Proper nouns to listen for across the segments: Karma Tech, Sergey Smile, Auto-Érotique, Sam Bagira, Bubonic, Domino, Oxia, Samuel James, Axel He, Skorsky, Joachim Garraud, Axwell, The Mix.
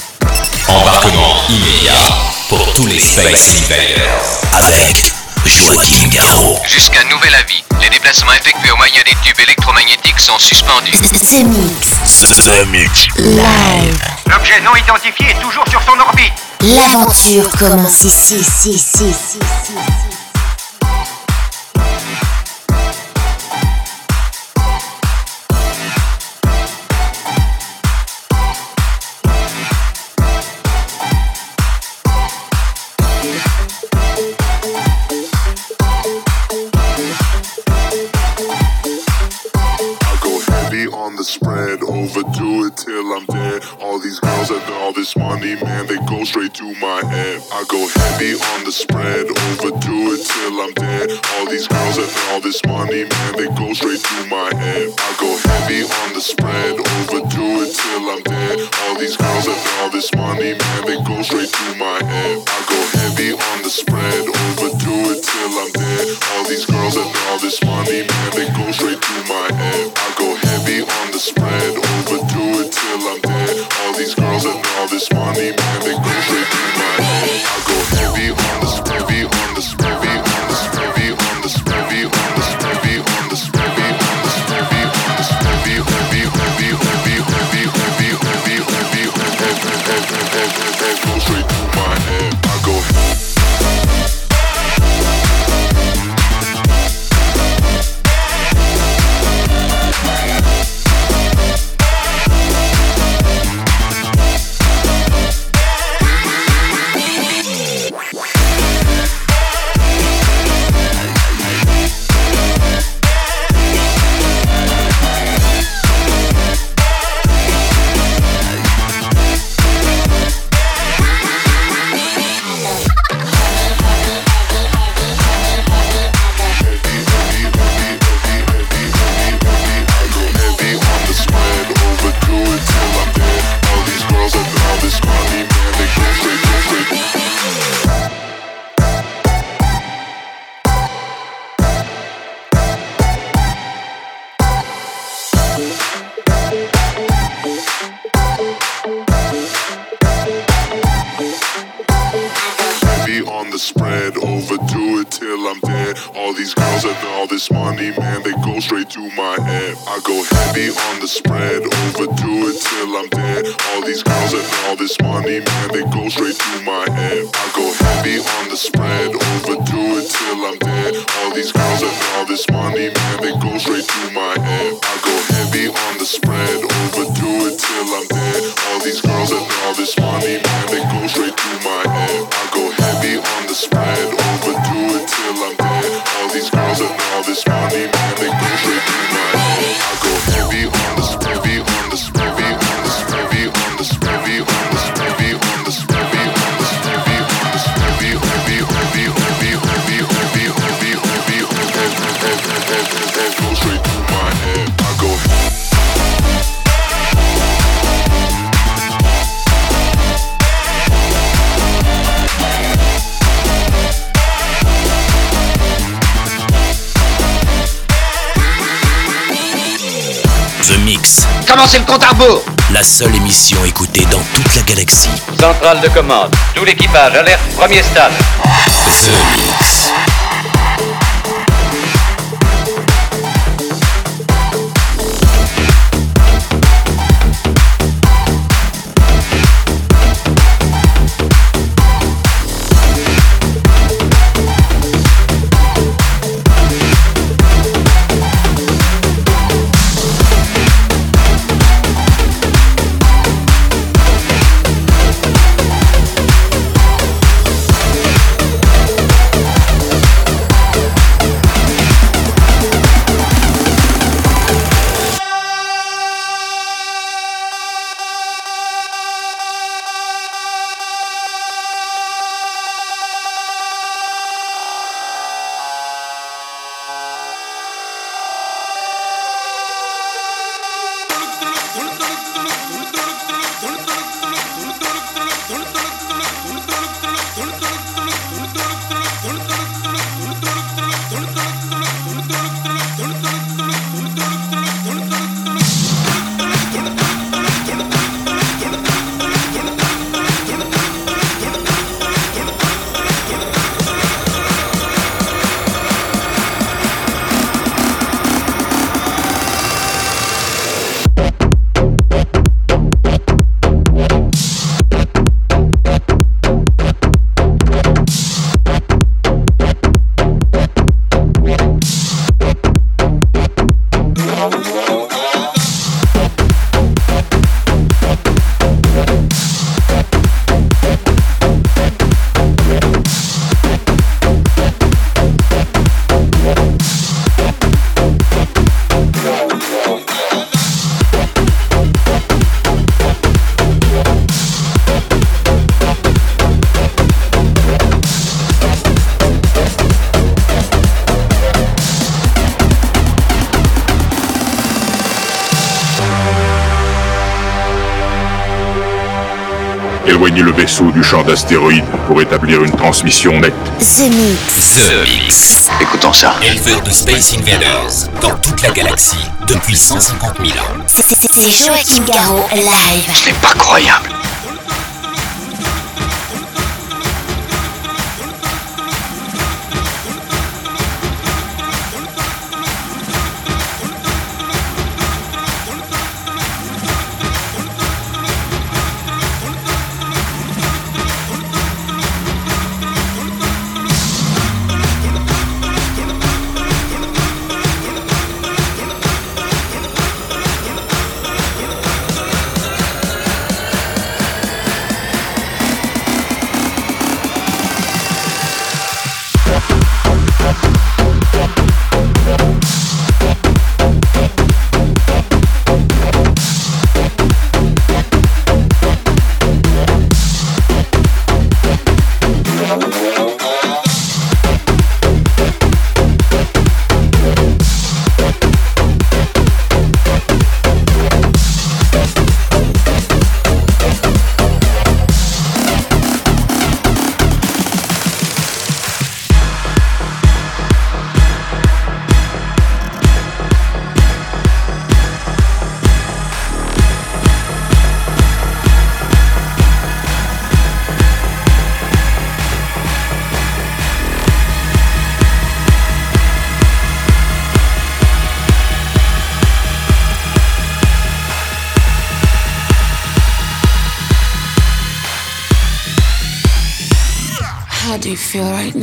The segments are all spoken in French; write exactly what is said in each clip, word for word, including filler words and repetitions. Embarquement immédiat pour tous les Space Invaders avec Joachim Garraud. Jusqu'à nouvel avis, les déplacements effectués au moyen des tubes électromagnétiques sont suspendus. The Mix. The Mix. Live. L'objet non identifié est toujours sur son orbite. L'aventure commence ici, ici, ici, ici, ici. Spread, overdo it till I'm dead. All these girls and all this money, man, they go straight to my head. I go heavy on the spread, overdo it till I'm dead. All these girls and all this money, man, they go straight to my head. I go heavy on the spread, overdo it till I'm dead. All these girls and all this money, man, they go straight to my head. I go heavy on the spread, overdo it till I'm dead. All these girls and all this money, man, they go straight to my head. I go heavy on the spread, overdo it till I'm dead. All these girls and all this money, man, they go straight to my head. I go heavy on the spread, heavy on the spread, heavy on the spread, heavy on the spread, heavy on the spread, heavy on the spread, heavy on the spread, heavy on the spread, heavy, heavy, heavy, heavy, heavy, heavy, heavy, heavy, heavy, go straight to my head. I go heavy. Commencez le compte à rebours. La seule émission écoutée dans toute la galaxie. Centrale de commande. Tout l'équipage, alerte, premier stade. The Mix. Éloignez le vaisseau du champ d'astéroïdes pour établir une transmission nette. The Mix. The Mix. Écoutons ça. Éleveur de Space Invaders dans toute la galaxie depuis cent cinquante mille ans. C'est, c'est, c'est Joachim Garraud live. Ce n'est pas croyable. Feel right now.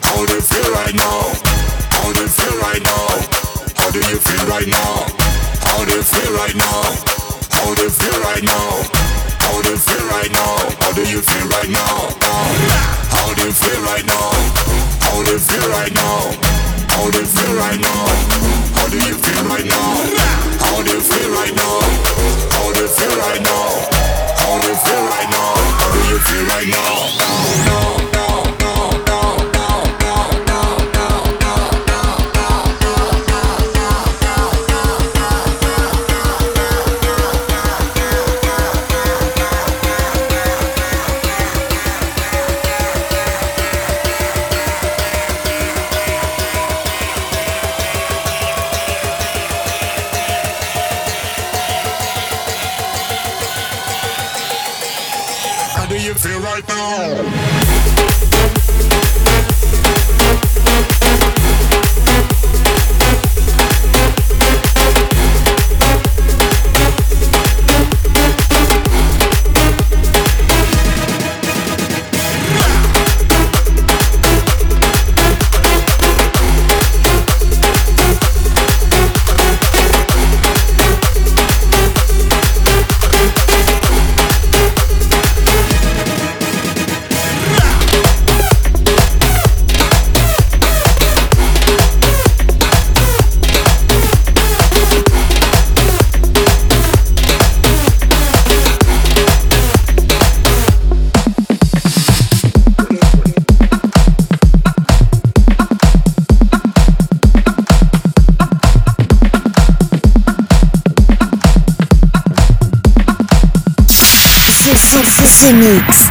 How do you feel right now? How do you feel right now? How do you feel right now? How do you feel right now? How do you feel right now? How do you feel right now? How do you feel right now? How do you feel right now? How do you feel right now? How do you feel right now? How do you feel right now? How do you feel right now? How do you feel right now? No, no. The Mix.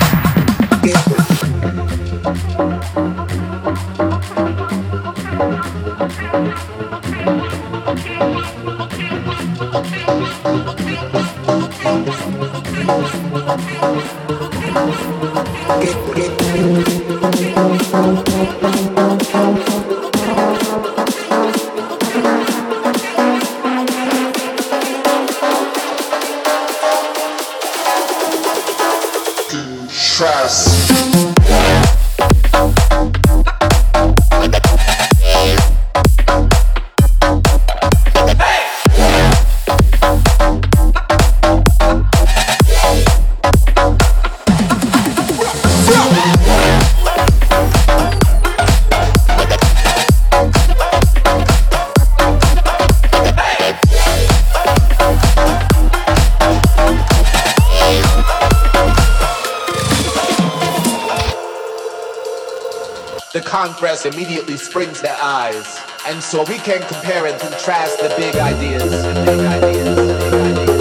Congress immediately springs their eyes, and so we can compare and contrast the big ideas, the big ideas, the big ideas.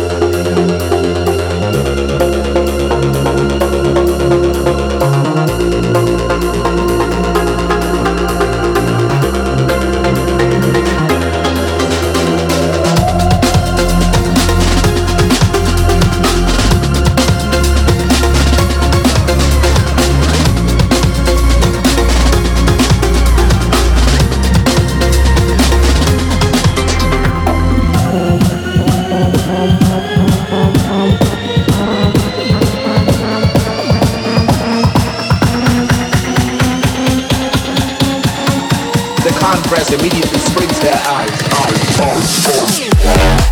Immediately springs their eyes. eyes, eyes, eyes.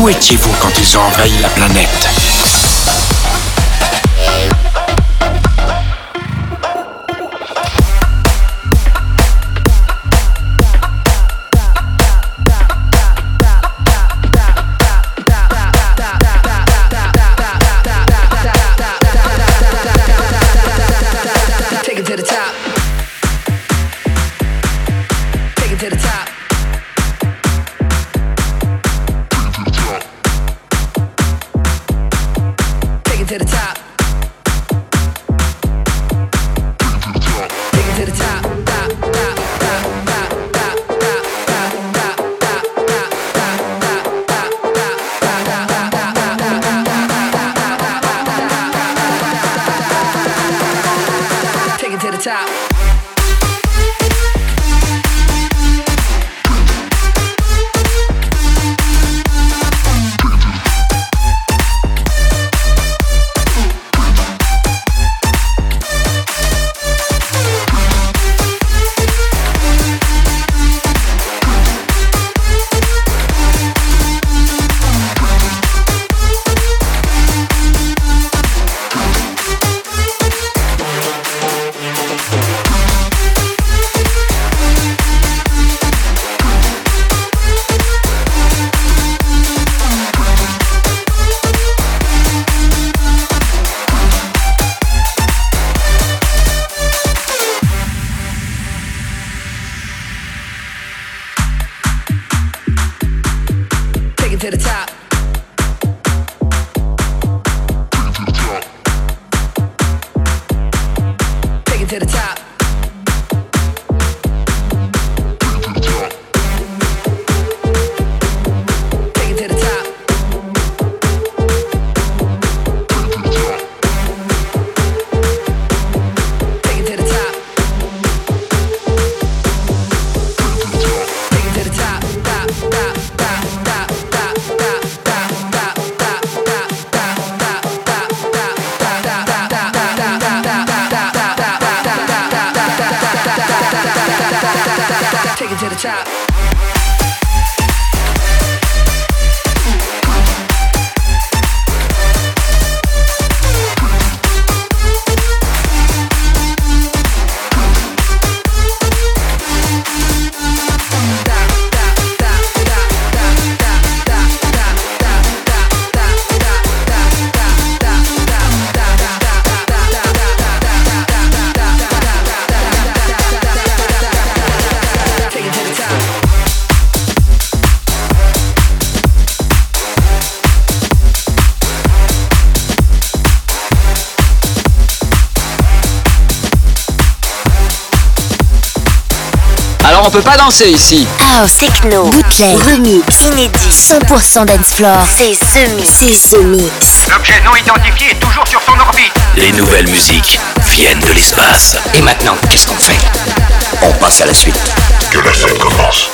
Où étiez-vous quand ils ont envahi la planète ? Top. to the top. On peut pas danser ici. House, techno, bootleg, remix, inédit, cent pour cent dancefloor. C'est The Mix. C'est The Mix. L'objet non identifié est toujours sur son orbite. Les nouvelles musiques viennent de l'espace. Et maintenant, qu'est-ce qu'on fait ? On passe à la suite. Que la scène commence.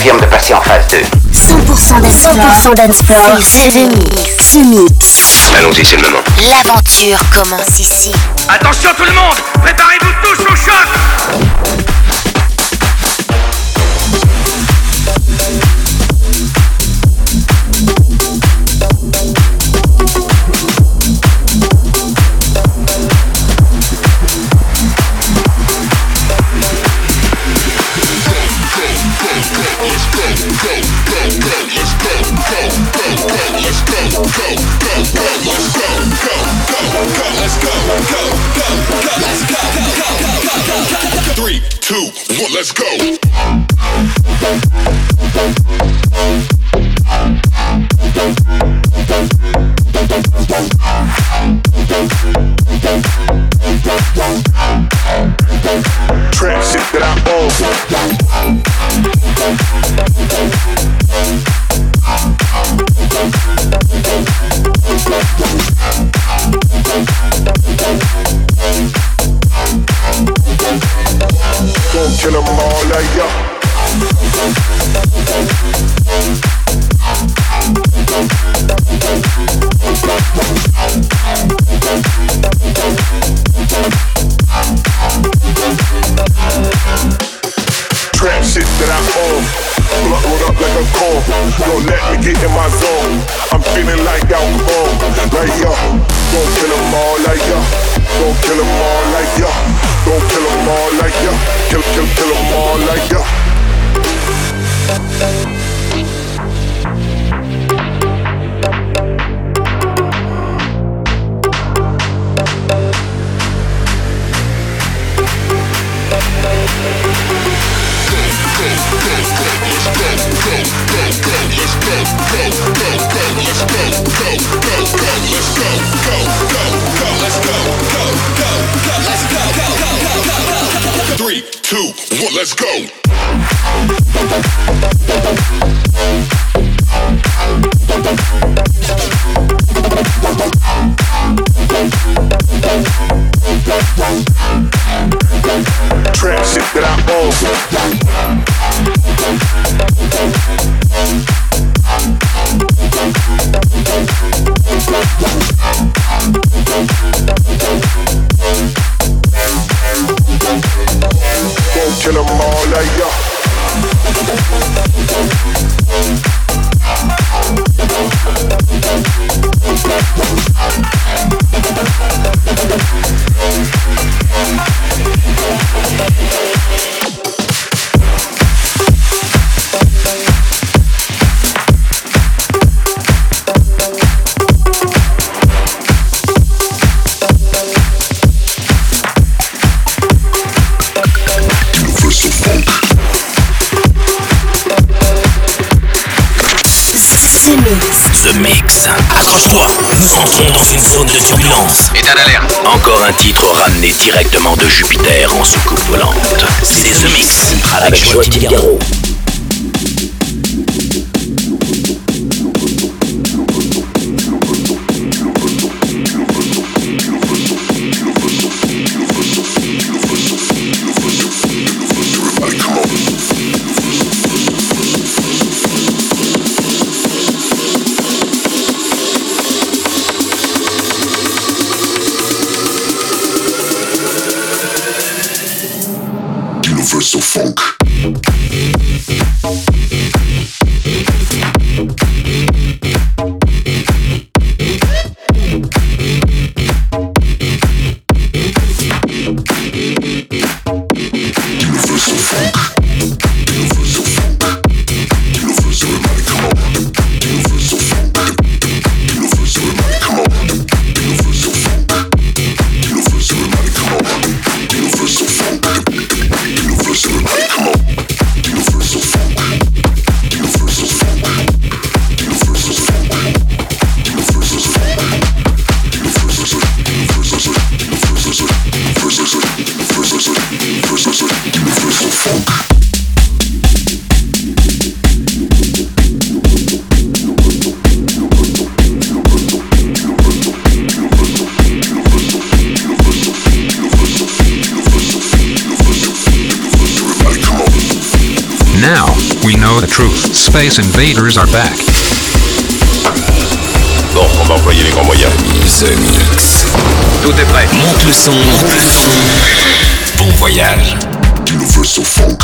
confirme de passer en phase deux. cent pour cent dancefloor, cent pour cent dancefloor, c'est le mix. The Mix. Allons-y, c'est le moment. L'aventure commence ici. Attention tout le monde, préparez-vous tous au choc. three, two, one, let's go! Joachim Garraud. Now We know the truth. Space invaders are back. Bon, on va employer les grands moyens. The Mix. Tout est prêt. Monte le son, monte le son. Bon voyage. Universal Funk.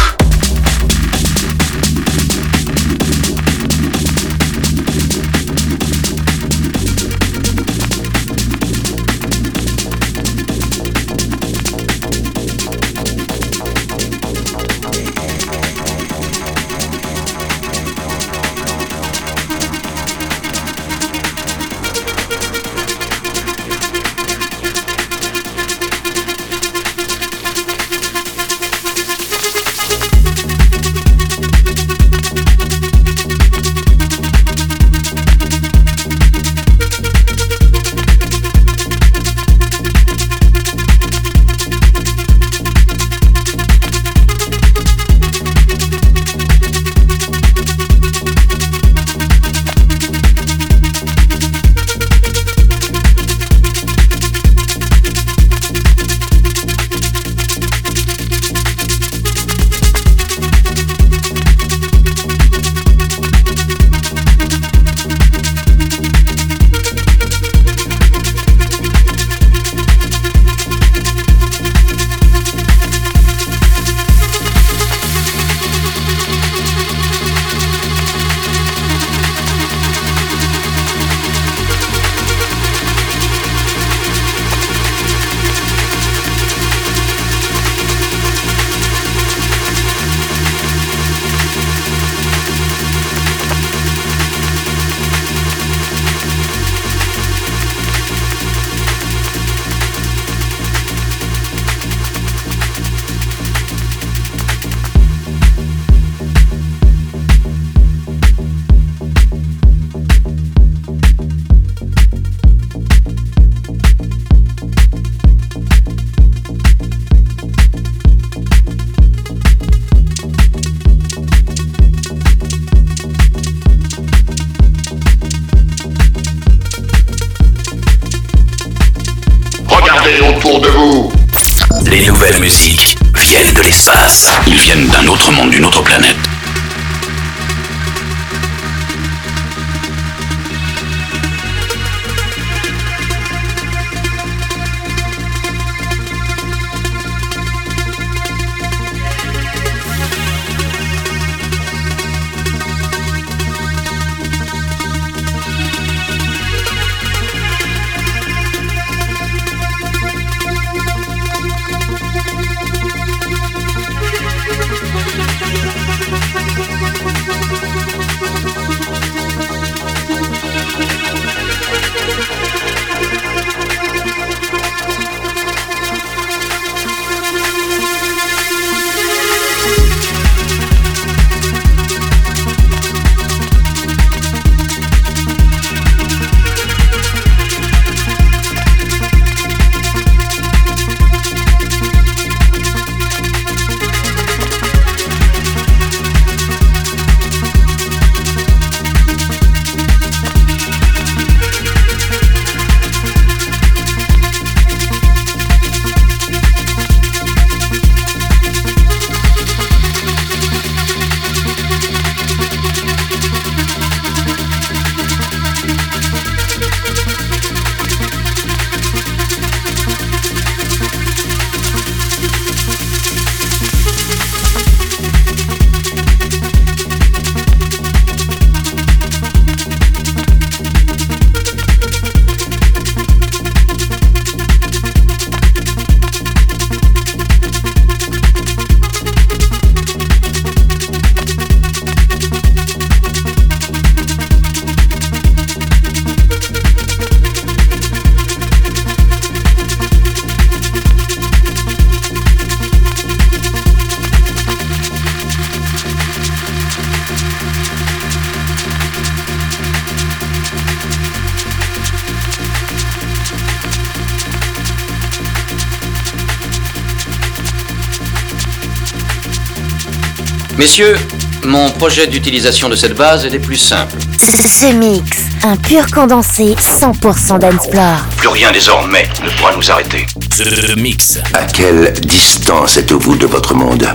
Messieurs, mon projet d'utilisation de cette base est des plus simples. Ce mix, un pur condensé cent pour cent dancefloor. Plus rien désormais ne pourra nous arrêter. Ce mix. À quelle distance êtes-vous de votre monde ?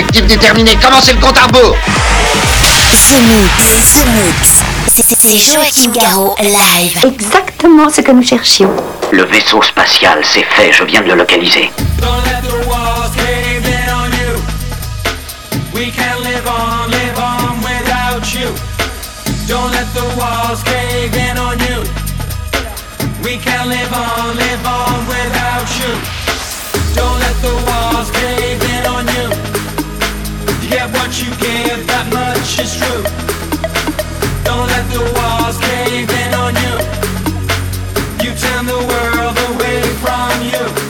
Objectif déterminé, commencez le compte à rebours. The Mix, c'est Joachim Garraud live. Exactement ce que nous cherchions. Le vaisseau spatial, c'est fait, je viens de le localiser. Don't let the walls cave in on you. We can't live on, live on without you. Don't let the walls cave in on you. You get what you give, that much is true. Don't let the walls cave in on you. You turn the world away from you.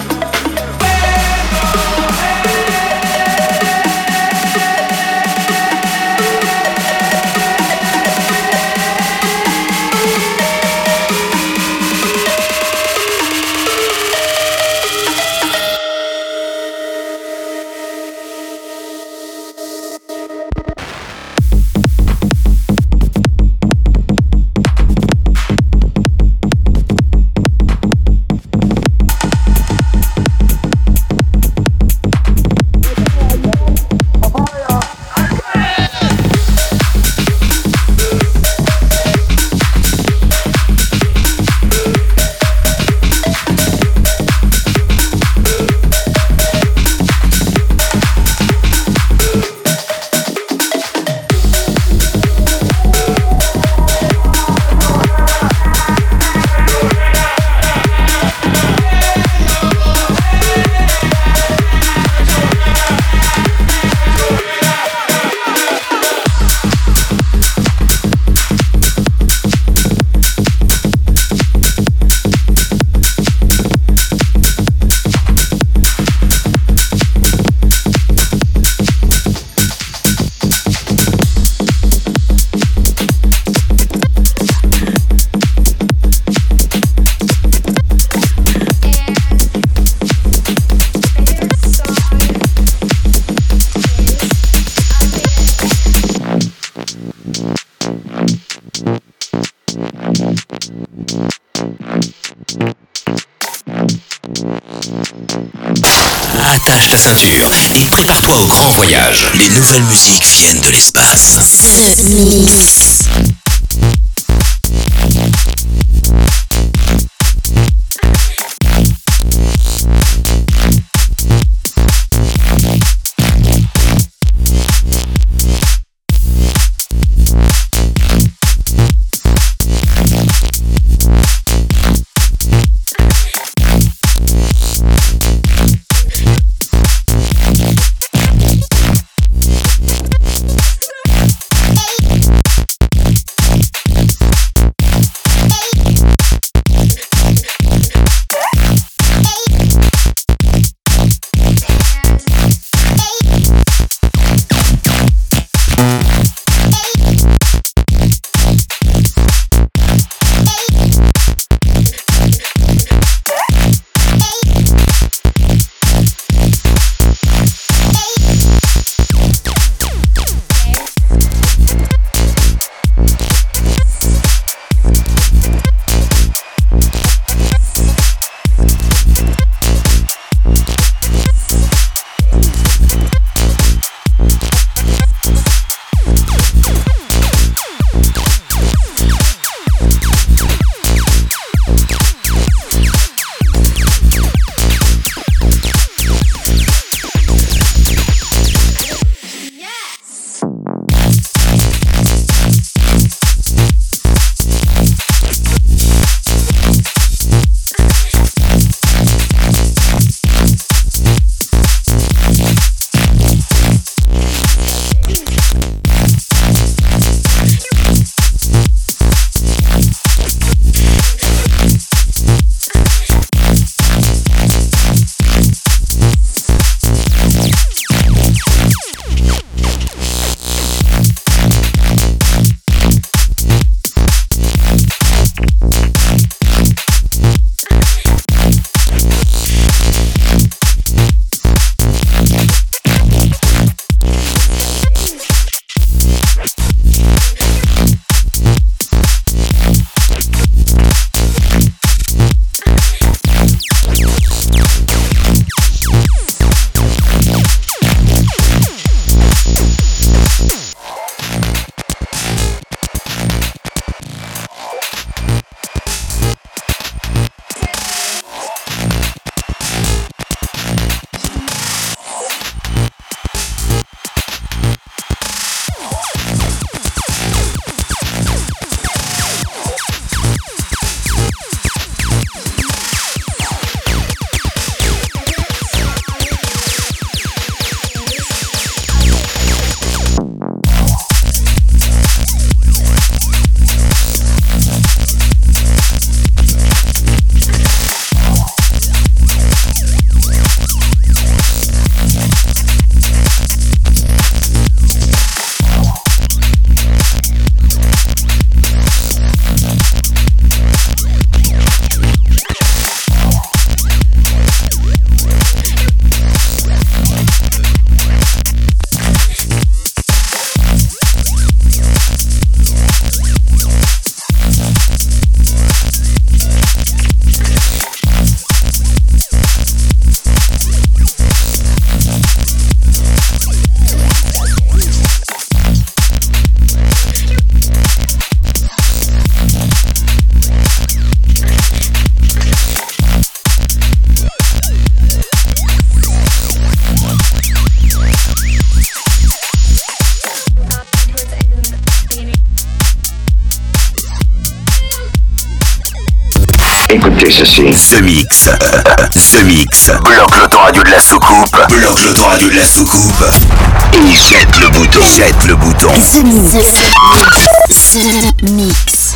Au grand voyage, les nouvelles musiques viennent de l'espace. The Mix. Écoutez ceci. Ce mix, ce mix bloque l'autoradio de la soucoupe. Bloque l'autoradio de la soucoupe. Et jette le bouton. Jette le bouton. Ce mix. Ce mix.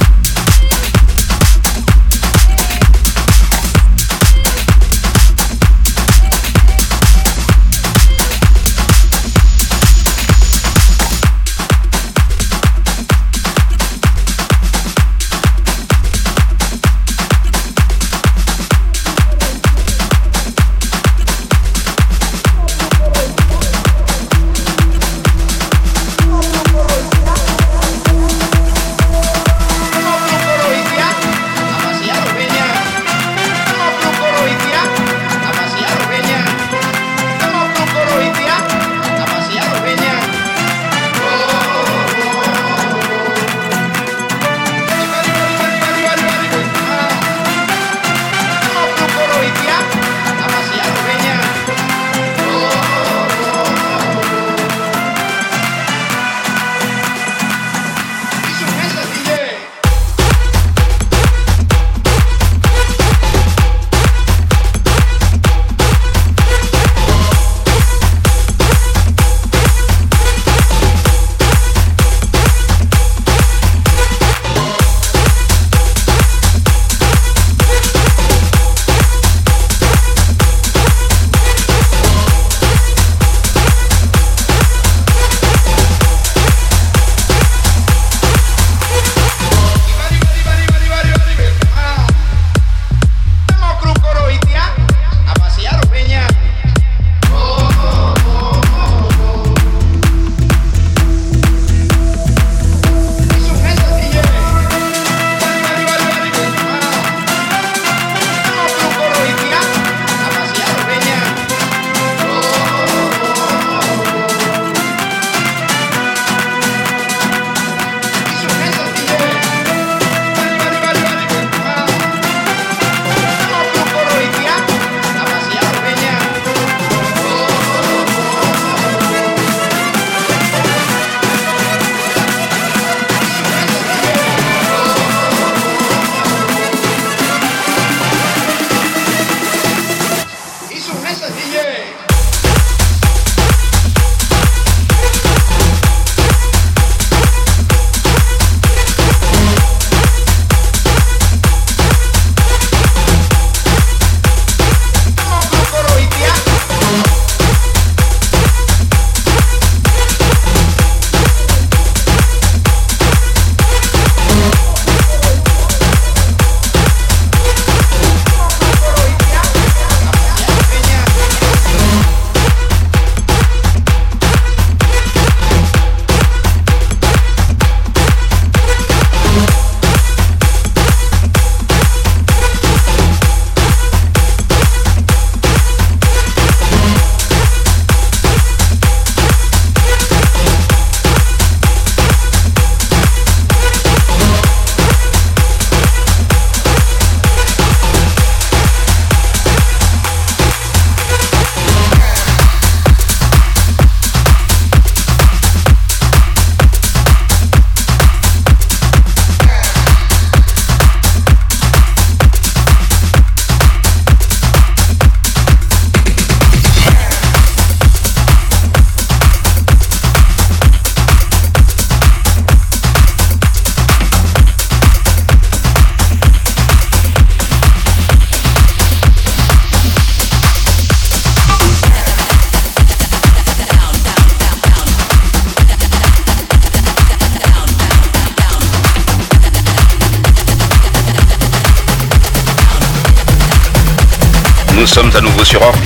Nous sommes à nouveau sur orbite.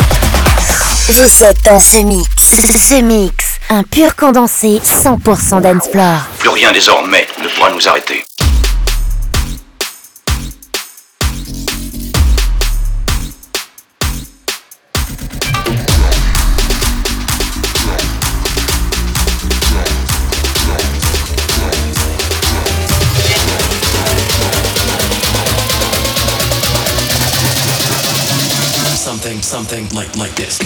Vous êtes dans ce mix. Ce mix, un pur condensé cent pour cent dancefloor. Plus rien désormais ne pourra nous arrêter. Something like like this.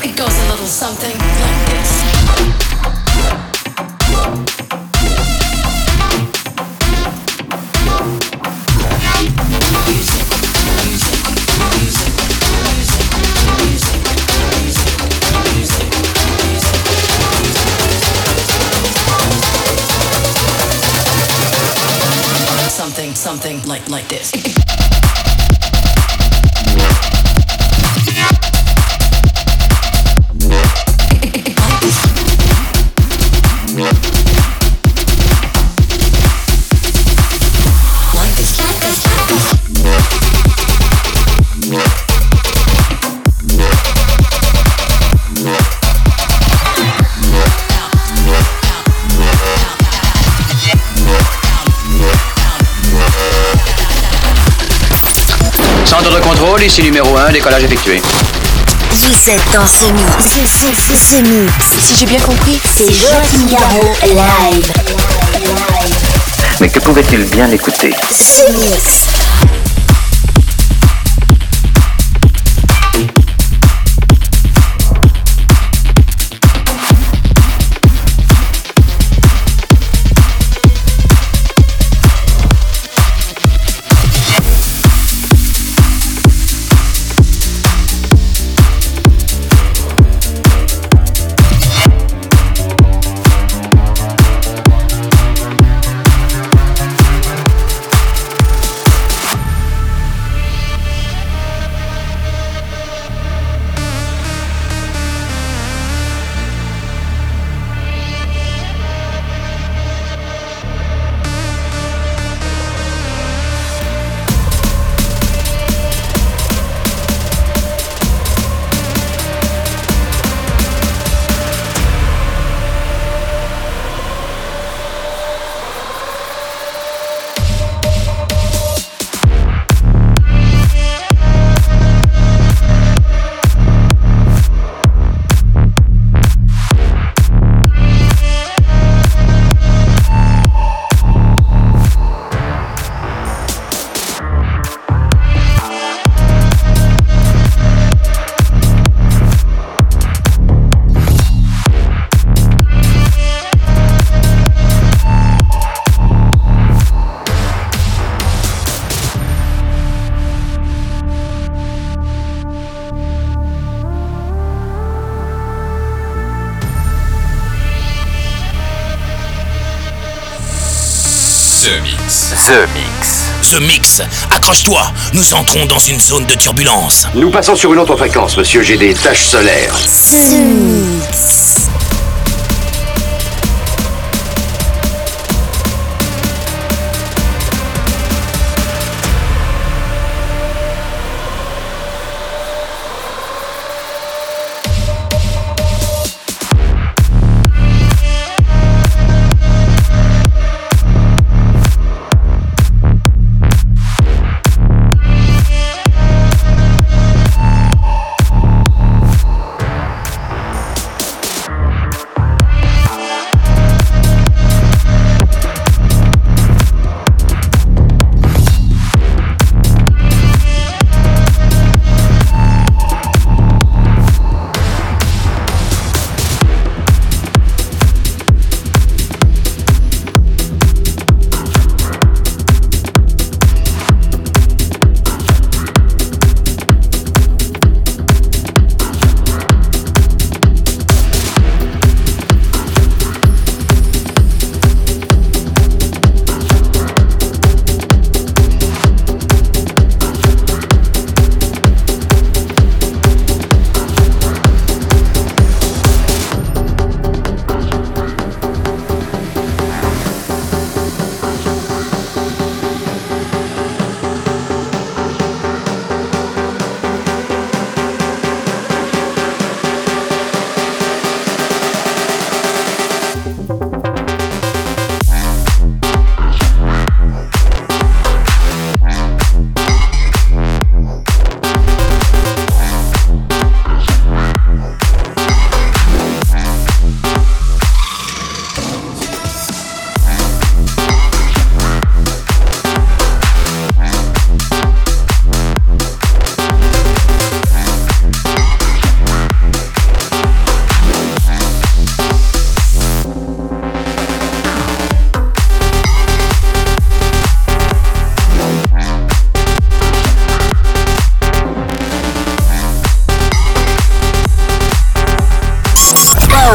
It goes a little something like this. Something like like this. Ici numéro un, décollage effectué. Vous êtes dans ce mix. C'est, c'est, c'est ce mix. Si j'ai bien compris, c'est Joachim Garraud live. Mais que pouvait-il bien écouter? Ce mix. The Mix. The Mix. Accroche-toi, nous entrons dans une zone de turbulence. Nous passons sur une autre fréquence, monsieur, j'ai des taches solaires. The Mix.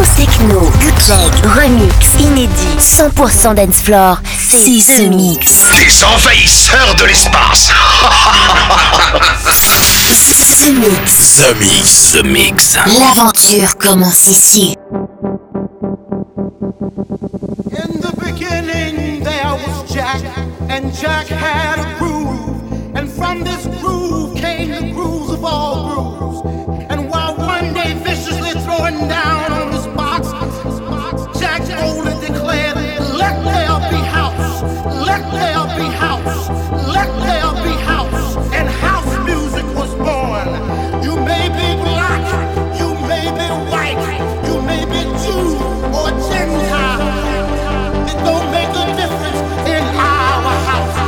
house techno, bootleg, remix, inédit, cent pour cent dancefloor, c'est The Mix. Des envahisseurs de l'espace. The Mix. The Mix. The Mix. L'aventure commence ici. In the beginning there was Jack, and Jack had a groove, and from this groove came the grooves of all grooves. And while one day viciously throwing down on his box, Jack boldly declared, "Let there be house, let there be house, let there be house." And house music was born. You may be black, you may be white, you may be Jew or Gentile, it don't make a difference in our house.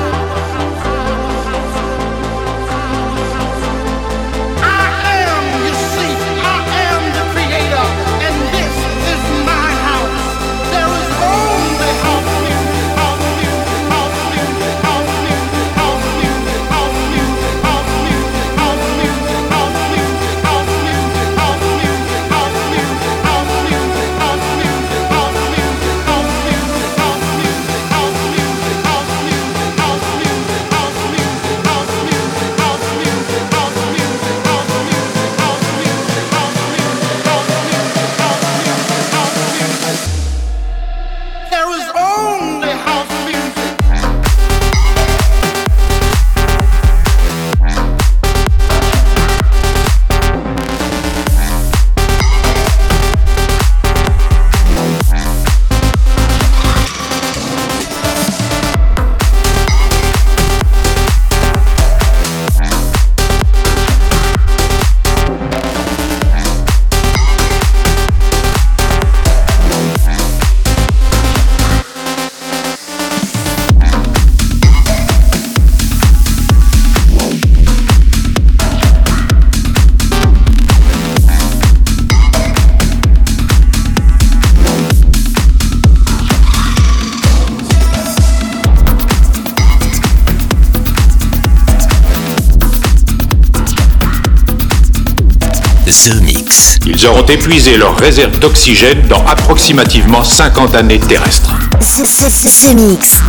Ils auront épuisé leurs réserves d'oxygène dans approximativement cinquante années terrestres. The Mix.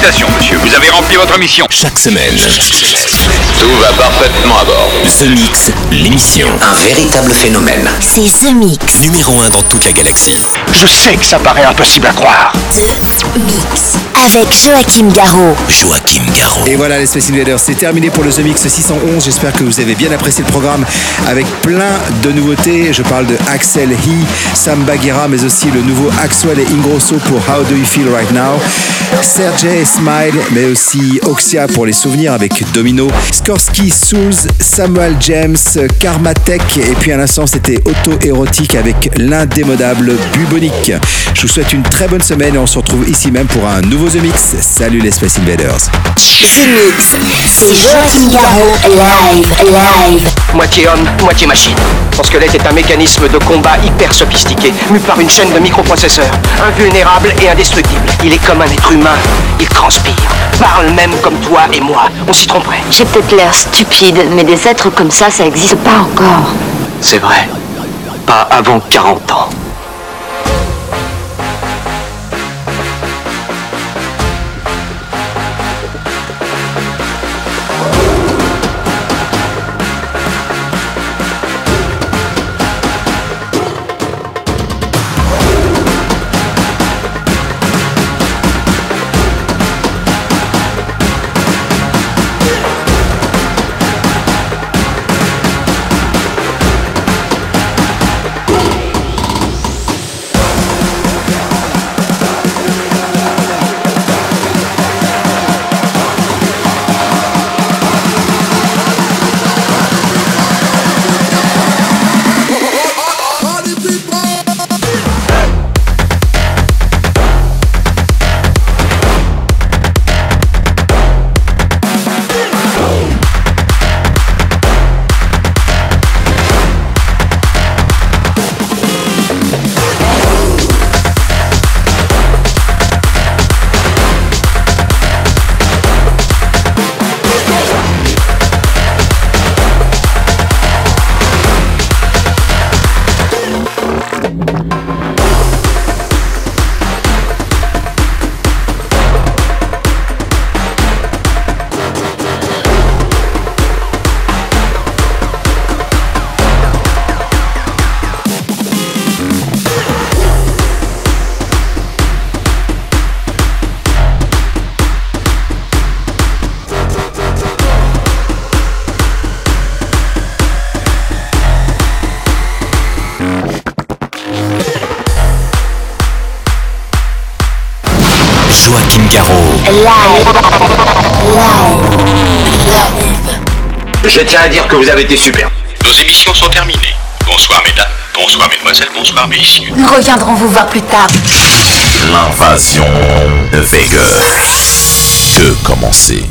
Félicitations, monsieur, vous avez rempli votre mission. Chaque semaine, tout va parfaitement à bord. The Mix, l'émission. Un véritable phénomène. C'est The Mix. Numéro un dans toute la galaxie. Je sais que ça paraît impossible à croire. The Mix. Avec Joachim Garraud. Joachim Garraud. Et voilà les Space Invaders, c'est terminé pour le The Mix six cent onze. J'espère que vous avez bien apprécié le programme avec plein de nouveautés. Je parle de Axel He, Sam Bagira, mais aussi le nouveau Axwell et Ingrosso pour How Do You Feel Right Now. Sergey Smile, mais aussi Oxia pour les souvenirs avec Domino, Skorsky, Souls, Samuel James, Karma Tech, et puis à l'instant c'était Auto-Érotique avec l'indémodable Bubonic. Je vous souhaite une très bonne semaine et on se retrouve ici même pour un nouveau The Mix. Salut les Space Invaders. The Mix, c'est Joachim Garraud, live, live. Moitié homme, moitié machine. Son squelette est un mécanisme de combat hyper sophistiqué, mu par une chaîne de microprocesseurs, invulnérable et indestructible. Il est comme un être humain, il transpire, parle même comme toi et moi. On s'y tromperait. J'ai peut-être l'air stupide, mais des êtres comme ça, ça n'existe pas encore. C'est vrai, pas avant quarante ans. Joachim Garraud. Je tiens à dire que vous avez été superbe. Nos émissions sont terminées. Bonsoir mesdames, bonsoir mesdemoiselles, bonsoir messieurs. Nous reviendrons vous voir plus tard. L'invasion de Vega. De commencer.